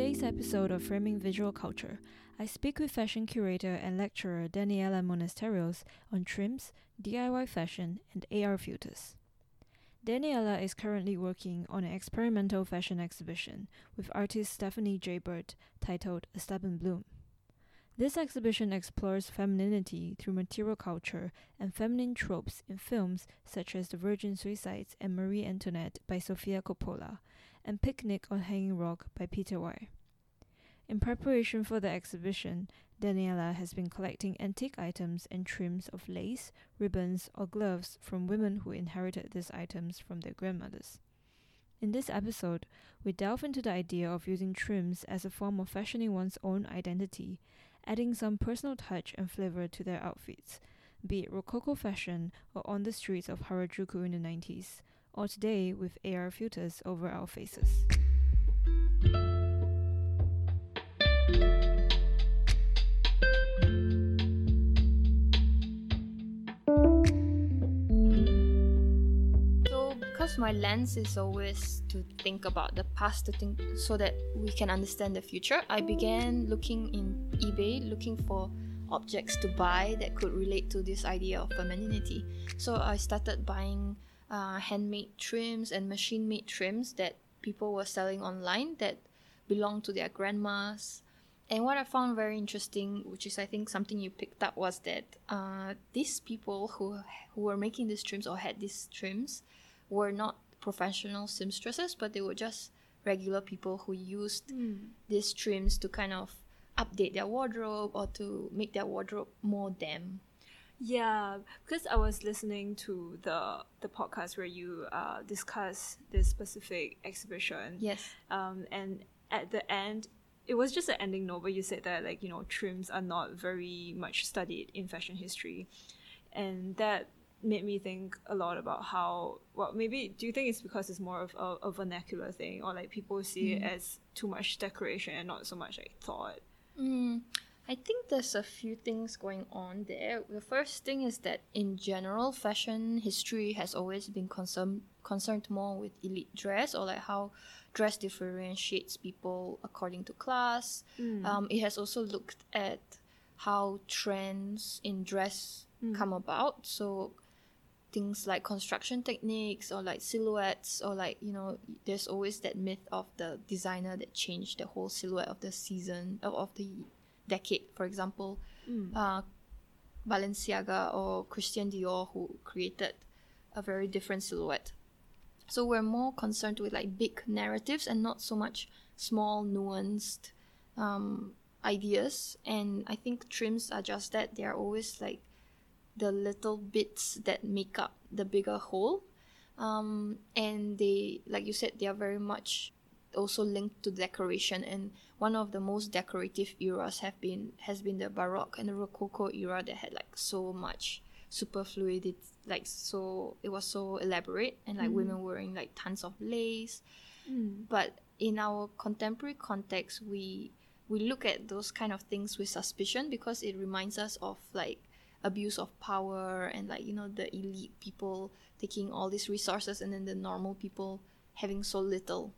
today's episode of Framing Visual Culture, I speak with fashion curator and lecturer Daniela Monasterios on trims, DIY fashion, and AR filters. Daniela is currently working on an experimental fashion exhibition with artist Stephanie J. Bird titled A Stubborn Bloom. This exhibition explores femininity through material culture and feminine tropes in films such as The Virgin Suicides and Marie Antoinette by Sofia Coppola, and Picnic on Hanging Rock by Peter Weir. In preparation for the exhibition, Daniela has been collecting antique items and trims of lace, ribbons, or gloves from women who inherited these items from their grandmothers. In this episode, we delve into the idea of using trims as a form of fashioning one's own identity, adding some personal touch and flavor to their outfits, be it Rococo fashion or on the streets of Harajuku in the 90s, or today with AR filters over our faces. So, because my lens is always to think about the past, to think so that we can understand the future, I began looking in eBay, looking for objects to buy that could relate to this idea of femininity. So I started buying handmade trims and machine-made trims that people were selling online that belonged to their grandmas. And what I found very interesting, which is I think something you picked up, was that these people who were making these trims or had these trims were not professional seamstresses, but they were just regular people who used these trims to kind of update their wardrobe or to make their wardrobe more them. Yeah, because I was listening to the podcast where you discuss this specific exhibition. Yes. And at the end, it was just an ending note, but you said that, like, you know, trims are not very much studied in fashion history. And that made me think a lot about how, well, maybe, do you think it's because it's more of a vernacular thing, or like people see it as too much decoration and not so much like thought? I think there's a few things going on there. The first thing is that in general, fashion history has always been concerned more with elite dress, or like how dress differentiates people according to class. It has also looked at how trends in dress come about. So things like construction techniques or like silhouettes, or like, you know, there's always that myth of the designer that changed the whole silhouette of the season, of the decade, for example. Balenciaga or Christian Dior, who created a very different silhouette. So we're more concerned with like big narratives and not so much small nuanced ideas. And I think trims are just that. They are always like the little bits that make up the bigger whole. And they, like you said, they are very much also linked to decoration, and one of the most decorative eras has been the Baroque and the Rococo era that had like so much superfluidity, like, so it was so elaborate, and like women wearing like tons of lace. But in our contemporary context, we look at those kind of things with suspicion, because it reminds us of like abuse of power and like, you know, the elite people taking all these resources and then the normal people having so little.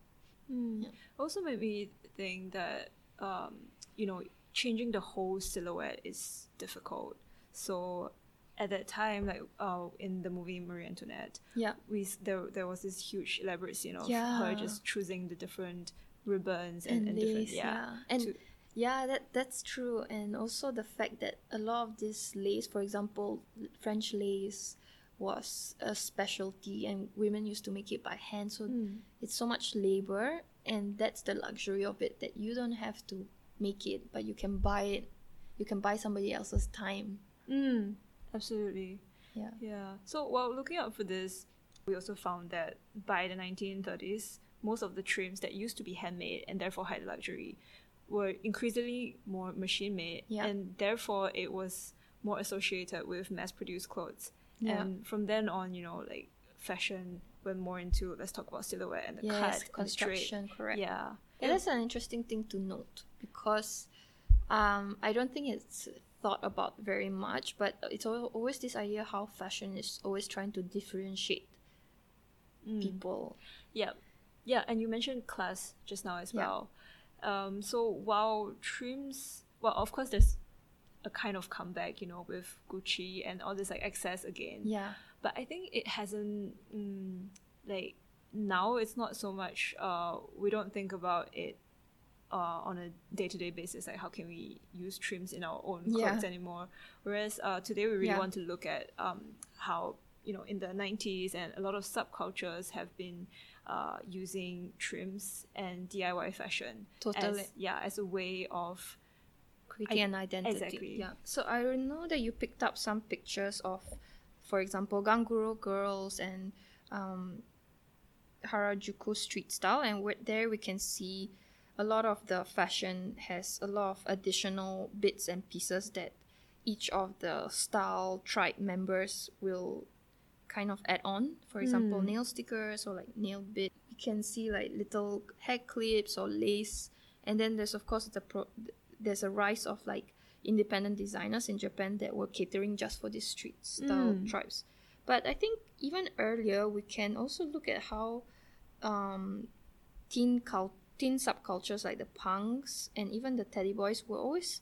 Yeah. Also made me think that, you know, changing the whole silhouette is difficult. So at that time, like in the movie Marie Antoinette, there was this huge elaborate scene of her just choosing the different ribbons and lace, different that's true. And also the fact that a lot of this lace, for example, French lace, was a specialty, and women used to make it by hand, so it's so much labor, and that's the luxury of it, that you don't have to make it, but you can buy it, you can buy somebody else's time. Absolutely. Yeah. So while looking out for this, we also found that by the 1930s, most of the trims that used to be handmade and therefore high luxury were increasingly more machine-made, and therefore it was more associated with mass-produced clothes. And from then on, you know, like fashion went more into, let's talk about silhouette and the cut, construction, correct. Yeah, that's an interesting thing to note, because I don't think it's thought about very much, but it's always this idea how fashion is always trying to differentiate people. Yeah, and you mentioned class just now as well. So while trims, well, of course, there's a kind of comeback, you know, with Gucci and all this like excess again. Yeah. But I think it hasn't, like now it's not so much, we don't think about it on a day-to-day basis, like how can we use trims in our own clothes anymore. Whereas today we really want to look at how, you know, in the 90s and a lot of subcultures have been using trims and DIY fashion as a way of creating an identity. Exactly. Yeah. So I know that you picked up some pictures of, for example, Ganguro girls and Harajuku street style, and there we can see a lot of the fashion has a lot of additional bits and pieces that each of the style tribe members will kind of add on. For example, nail stickers or like nail bit. You can see like little hair clips or lace. And then there's of course there's a rise of like independent designers in Japan that were catering just for these street style tribes. But I think even earlier, we can also look at how teen subcultures like the punks and even the teddy boys were always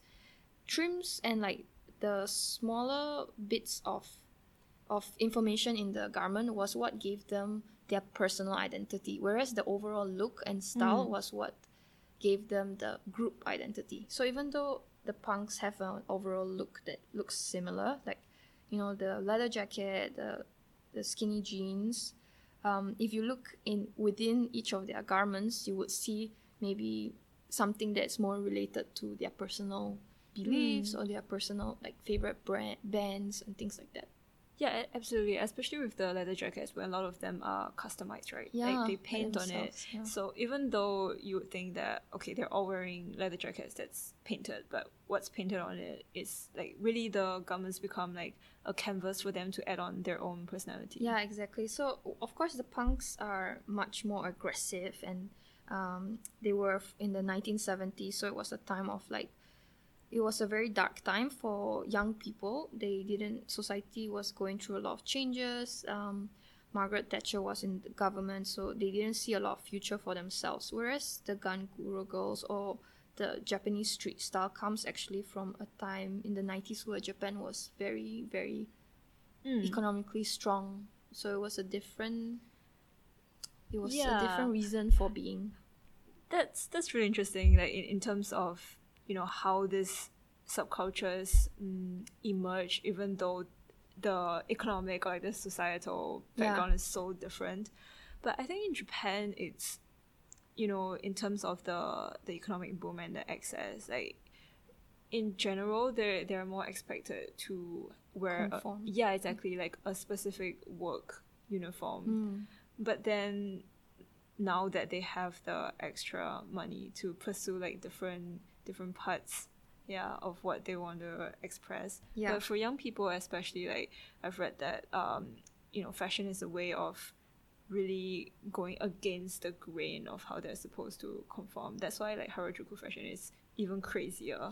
trims and like the smaller bits of information in the garment was what gave them their personal identity, whereas the overall look and style was what gave them the group identity. So even though the punks have an overall look that looks similar, like, you know, the leather jacket, the skinny jeans, if you look in within each of their garments, you would see maybe something that's more related to their personal beliefs or their personal like favorite bands and things like that. Yeah, absolutely. Especially with the leather jackets, where a lot of them are customized, right? Yeah, like they paint on it. Yeah. So even though you would think that, okay, they're all wearing leather jackets that's painted, but what's painted on it is like really the garments become like a canvas for them to add on their own personality. Yeah, exactly. So of course the punks are much more aggressive, and they were in the 1970s. So it was a time of like, it was a very dark time for young people. Society was going through a lot of changes. Margaret Thatcher was in the government, so they didn't see a lot of future for themselves. Whereas the Ganguro girls or the Japanese street style comes actually from a time in the 90s where Japan was very, very economically strong. So it was a different... It was a different reason for being. That's really interesting, like in terms of, you know, how these subcultures emerge, even though the economic or like the societal background is so different. But I think in Japan, it's, you know, in terms of the economic boom and the excess, like in general, they're more expected to wear like a specific work uniform. But then now that they have the extra money to pursue like different parts of what they want to express, but for young people especially, like I've read that you know, fashion is a way of really going against the grain of how they're supposed to conform. That's why like Harajuku fashion is even crazier.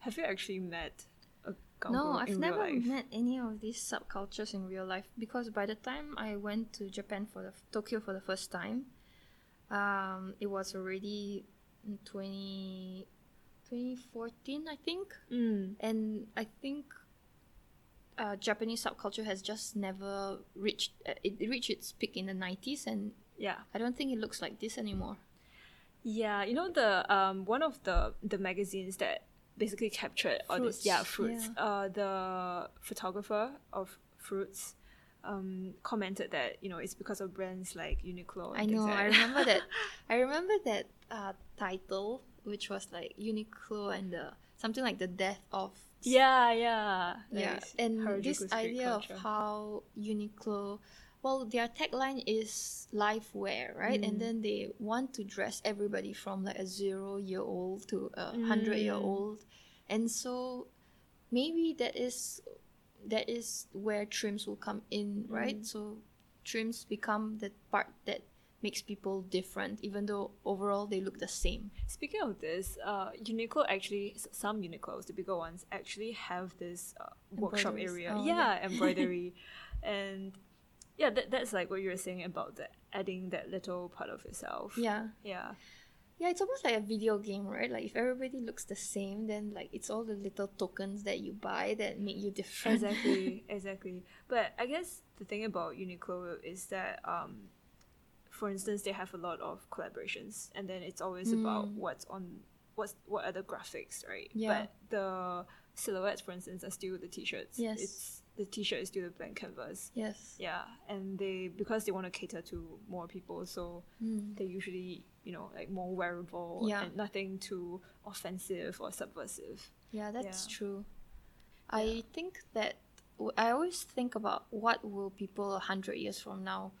Have you actually met a Ganguro? No, I've never met any of these subcultures in real life, because by the time I went to Japan Tokyo for the first time, it was already 2014, I think. And I think Japanese subculture has just never reached... it reached its peak in the 90s, and I don't think it looks like this anymore. Yeah, you know, the one of the magazines that basically captured all this... Fruits. Yeah. The photographer of Fruits commented that, you know, it's because of brands like Uniqlo. And I know, I remember that. I remember that title, which was like Uniqlo and something like the death of... And Harajuku, this idea culture of how Uniqlo... Well, their tagline is life wear, right? And then they want to dress everybody from like a 0-year-old to a 100-year-old. And so maybe that is where trims will come in, right? So trims become the part that makes people different, even though overall they look the same. Speaking of this, Uniqlo actually, some Uniqlos, the bigger ones, actually have this workshop area. Embroidery. And that's like what you were saying about adding that little part of yourself. Yeah. Yeah. Yeah, it's almost like a video game, right? Like if everybody looks the same, then like it's all the little tokens that you buy that make you different. Exactly. But I guess the thing about Uniqlo is that, for instance, they have a lot of collaborations, and then it's always about what are the graphics, right? Yeah. But the silhouettes, for instance, are still the t-shirts. Yes. The t-shirt is still a blank canvas. Yes. Yeah, and because they want to cater to more people, so they usually, like more wearable and nothing too offensive or subversive. Yeah, that's true. Yeah. I think that I always think about what will people 100 years from now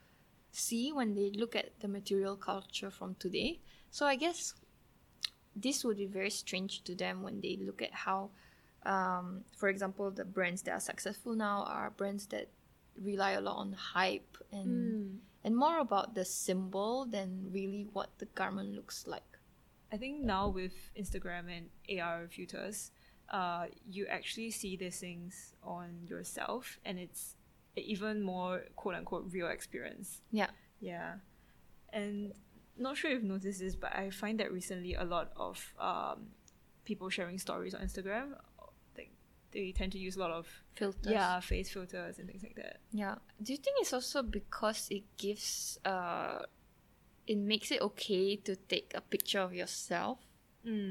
see when they look at the material culture from today. So I guess this would be very strange to them when they look at how, for example, the brands that are successful now are brands that rely a lot on hype and more about the symbol than really what the garment looks like. I think now with Instagram and AR filters, you actually see these things on yourself, and it's an even more quote-unquote real experience. Yeah. And not sure if you've noticed this, but I find that recently a lot of people sharing stories on Instagram, they tend to use a lot of filters, face filters and things like that. Yeah, do you think it's also because it gives, it makes it okay to take a picture of yourself? You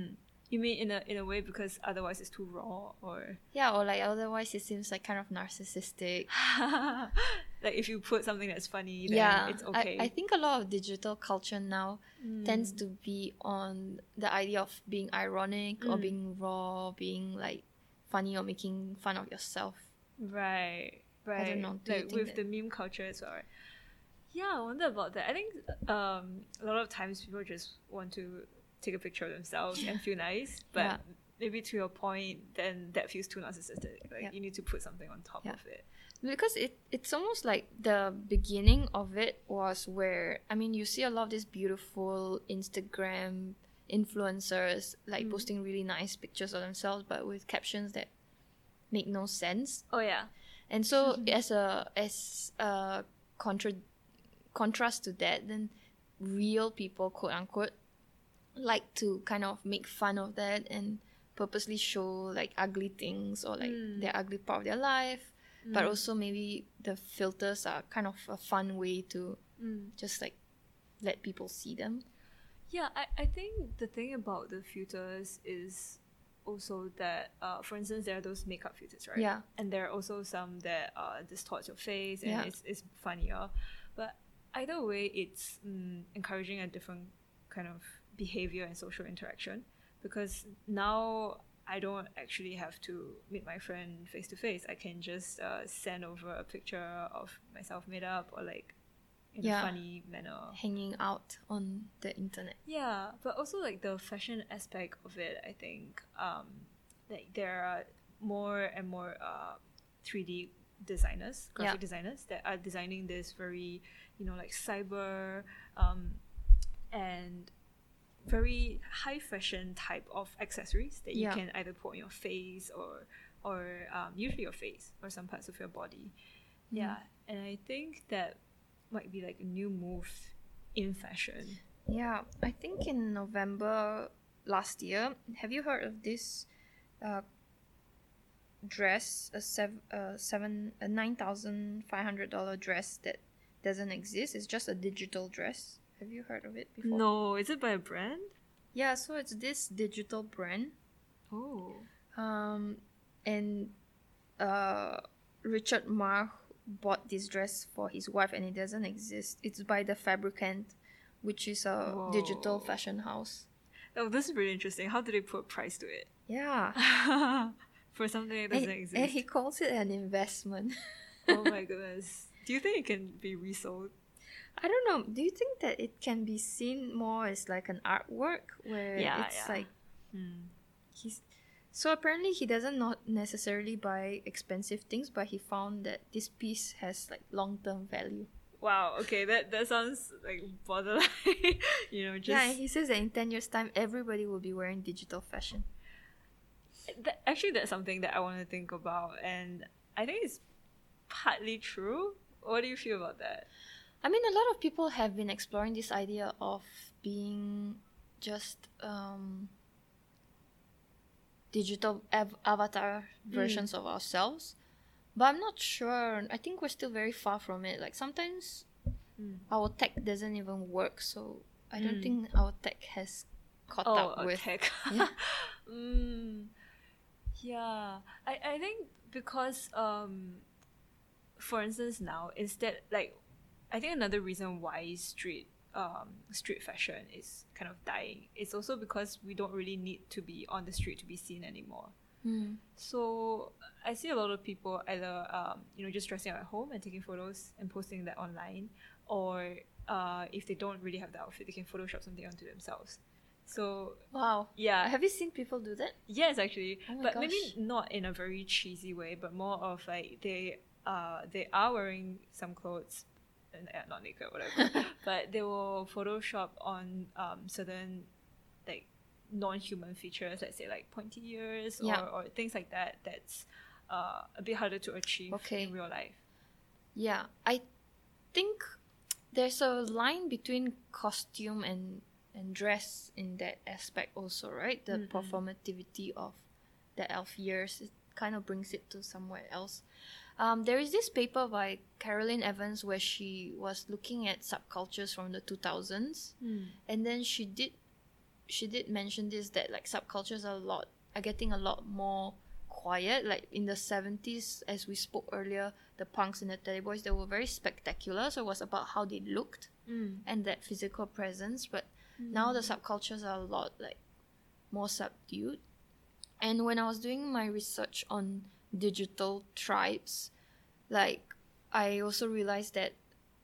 mean in a way because otherwise it's too raw, or or like otherwise it seems like kind of narcissistic. Like if you put something that's funny, then it's okay. I think a lot of digital culture now tends to be on the idea of being ironic or being raw, being like funny or making fun of yourself. Right. I don't know. Like with the meme culture as well, right? Yeah, I wonder about that. I think a lot of times people just want to take a picture of themselves and feel nice, but maybe to your point, then that feels too narcissistic. Like you need to put something on top of it. Because it's almost like the beginning of it was where, I mean, you see a lot of these beautiful Instagram influencers like posting really nice pictures of themselves but with captions that make no sense. Oh yeah. And so as a contrast to that, then real people, quote unquote, like to kind of make fun of that and purposely show like ugly things or like their ugly part of their life, but also maybe the filters are kind of a fun way to just like let people see them. Yeah, I think the thing about the filters is also that, for instance, there are those makeup filters, right? Yeah. And there are also some that distort your face and it's funnier. But either way, it's encouraging a different kind of behavior and social interaction, because now I don't actually have to meet my friend face to face. I can just send over a picture of myself made up or like in a funny manner, hanging out on the internet. Yeah, but also like the fashion aspect of it, I think like there are more and more 3D designers, graphic designers that are designing this very, like cyber and very high fashion type of accessories that you can either put on your face or usually your face or some parts of your body. Yeah, and I think that might be like a new move in fashion. Yeah, I think in November last year, have you heard of this dress, a $9,500 dress that doesn't exist? It's just a digital dress. Have you heard of it before? No, is it by a brand? Yeah, so it's this digital brand. Oh. And Richard Marx bought this dress for his wife, and it doesn't exist. It's by The Fabricant, which is a digital fashion house. Oh, this is really interesting. How do they put price to it? Yeah. For something that doesn't exist. And he calls it an investment. Oh my goodness. Do you think it can be resold? I don't know. Do you think that it can be seen more as like an artwork where it's like he's... So apparently he doesn't not necessarily buy expensive things, but he found that this piece has like long-term value. Wow, okay, that sounds like borderline. Yeah, he says that in 10 years' time, everybody will be wearing digital fashion. Actually, that's something that I want to think about, and I think it's partly true. What do you feel about that? I mean, a lot of people have been exploring this idea of being just digital avatar versions of ourselves. But I'm not sure. I think we're still very far from it. Like, sometimes our tech doesn't even work, so I don't think our tech has caught up with tech. Yeah. Yeah. I think because, for instance, now, instead, like, I think another reason why street fashion is kind of dying, it's also because we don't really need to be on the street to be seen anymore. So I see a lot of people either just dressing up at home and taking photos and posting that online, or if they don't really have the outfit, they can Photoshop something onto themselves. So wow, yeah. Have you seen people do that? Yes, actually, but maybe not in a very cheesy way, but more of like they are wearing some clothes. Not naked, whatever. But they will Photoshop on certain like non-human features, let's say like pointy ears or things like that. That's a bit harder to achieve in real life. Yeah, I think there's a line between costume and dress in that aspect also, right? The performativity of the elf years, it kind of brings it to somewhere else. There is this paper by Caroline Evans where she was looking at subcultures from the 2000s, and then she did mention this, that like subcultures are getting a lot more quiet. Like in the 70s, as we spoke earlier, the punks and the Teleboys, they were very spectacular, so it was about how they looked and that physical presence. But now the subcultures are a lot like more subdued. And when I was doing my research on digital tribes, like I also realized that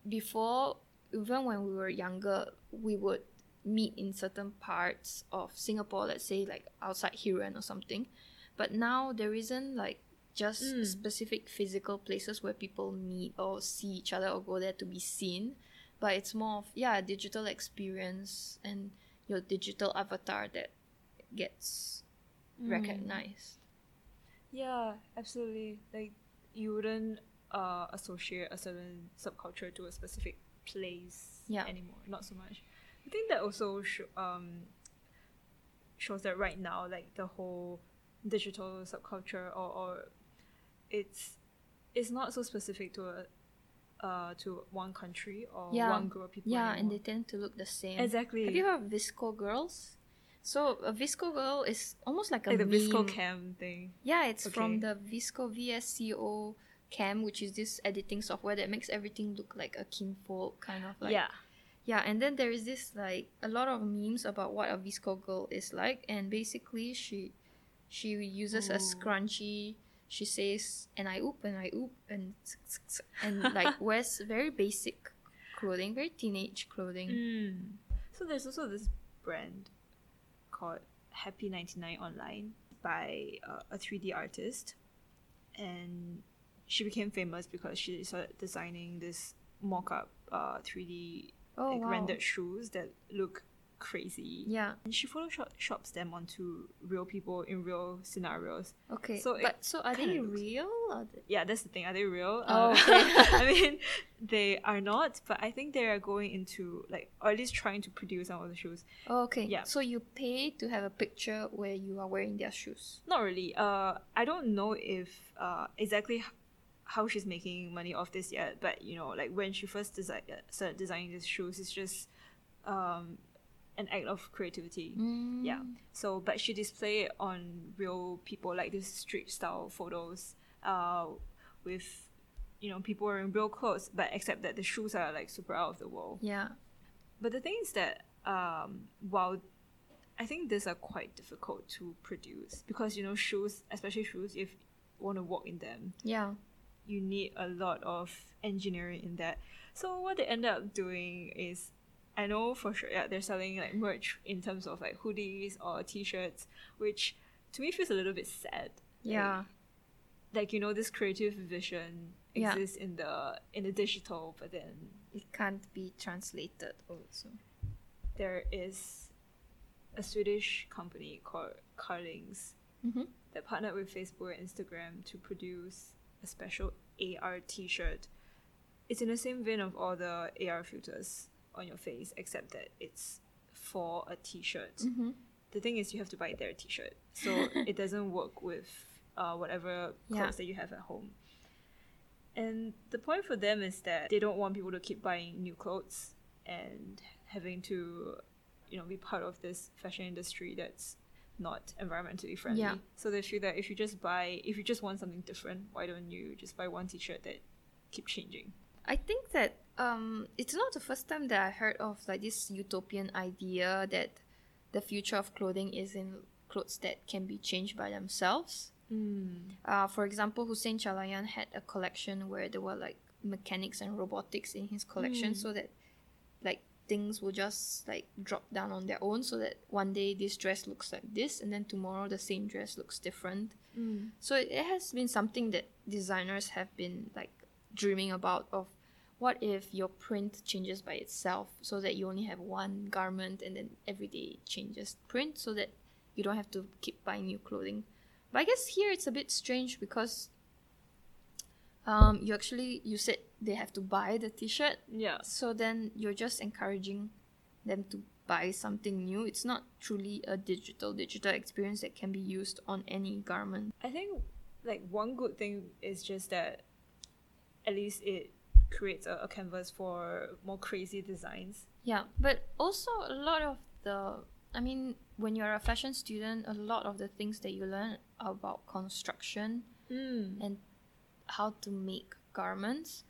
before, even when we were younger, we would meet in certain parts of Singapore, let's say like outside Heeren or something, but now there isn't like just specific physical places where people meet or see each other or go there to be seen, but it's more of a digital experience and your digital avatar that gets recognized. Yeah, absolutely. Like, you wouldn't associate a certain subculture to a specific place anymore. Not so much. I think that also shows that right now, like, the whole digital subculture or it's not so specific to to one country or one group of people anymore. And they tend to look the same. Exactly. Have you heard of VSCO girls? So a VSCO girl is almost like a meme. The VSCO cam thing. Yeah, it's from the VSCO cam, which is this editing software that makes everything look like a kinfolk kind of like. Yeah, and then there is this like a lot of memes about what a VSCO girl is like, and basically she uses a scrunchie. She says, "And I oop, and I oop," and like wears very basic clothing, very teenage clothing. So there's also this brand called Happy 99 Online by a 3D artist, and she became famous because she started designing this mock-up 3D rendered shoes that look crazy. Yeah, and she photoshops them onto real people in real scenarios. Okay, so are they real? Yeah, that's the thing. Are they real? I mean, they are not. But I think they are going into like, or at least trying to produce some of the shoes. Oh, okay. Yeah. So you pay to have a picture where you are wearing their shoes? Not really. I don't know if exactly how she's making money off this yet. But you know, like when she first started designing these shoes, it's just an act of creativity. So but she displayed it on real people, like these street style photos with people wearing real clothes, but except that the shoes are like super out of the world. But the thing is that while I think these are quite difficult to produce, because shoes, especially shoes, if you want to walk in them, you need a lot of engineering in that. So what they end up doing is, I know for sure, they're selling like merch in terms of like hoodies or t-shirts, which to me feels a little bit sad. Like this creative vision exists in the digital, but then it can't be translated also. There is a Swedish company called Carlings that partnered with Facebook and Instagram to produce a special AR t-shirt. It's in the same vein of all the AR filters on your face, except that it's for a t-shirt. Mm-hmm. The thing is, you have to buy their t-shirt. So it doesn't work with whatever clothes that you have at home. And the point for them is that they don't want people to keep buying new clothes and having to, you know, be part of this fashion industry that's not environmentally friendly. Yeah. So they feel that if you just want something different, why don't you just buy one t-shirt that keeps changing? I think that it's not the first time that I heard of like this utopian idea that the future of clothing is in clothes that can be changed by themselves. Mm. For example, Hussein Chalayan had a collection where there were like mechanics and robotics in his collection, so that like things will just like drop down on their own, so that one day this dress looks like this and then tomorrow the same dress looks different. So it has been something that designers have been like dreaming about, of what if your print changes by itself, so that you only have one garment and then every day it changes print, so that you don't have to keep buying new clothing. But I guess here it's a bit strange because you said they have to buy the t-shirt. Yeah. So then you're just encouraging them to buy something new. It's not truly a digital experience that can be used on any garment. I think like one good thing is just that at least it creates a canvas for more crazy designs. Yeah, but also a lot of when you're a fashion student, a lot of the things that you learn about construction and how to make garments.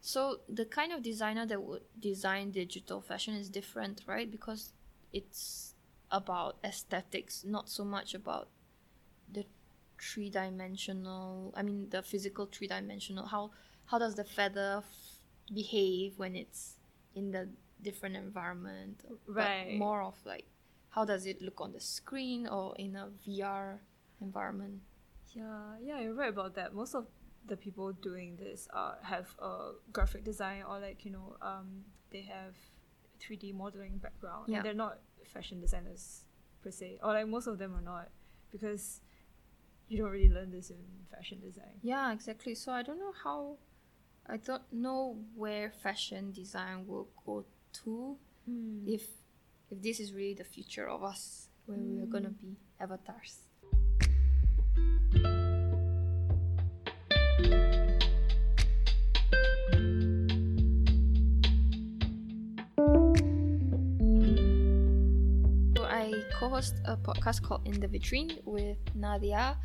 So the kind of designer that would design digital fashion is different, right? Because it's about aesthetics, not so much about the the physical three-dimensional. How does the feather behave when it's in the different environment? Right. But more of like, how does it look on the screen or in a VR environment? Yeah, you're right about that. Most of the people doing this have a graphic design or like, you know, they have 3D modeling background. Yeah. And they're not fashion designers per se. Or like most of them are not, because you don't really learn this in fashion design. Yeah, exactly. So I don't know where fashion design will go to, if this is really the future of us, where we are going to be avatars. So I co-host a podcast called In the Vitrine with Nadia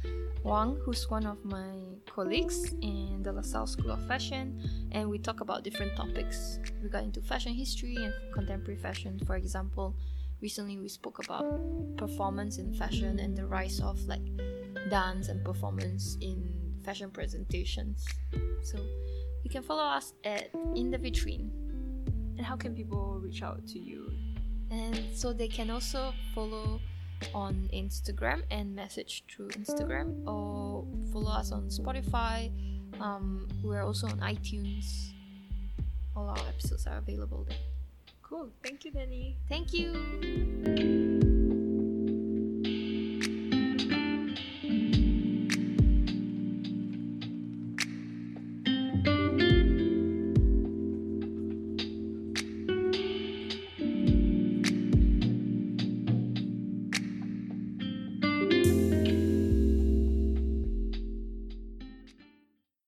Wang, who's one of my colleagues in the LaSalle School of Fashion, and we talk about different topics regarding to fashion history and contemporary fashion. For example, recently we spoke about performance in fashion and the rise of like dance and performance in fashion presentations. So you can follow us at In the Vitrine. And how can people reach out to you? And so they can also follow on Instagram and message through Instagram, or follow us on Spotify. We're also on iTunes. All our episodes are available there. Cool. Thank you, Danny. Thank you.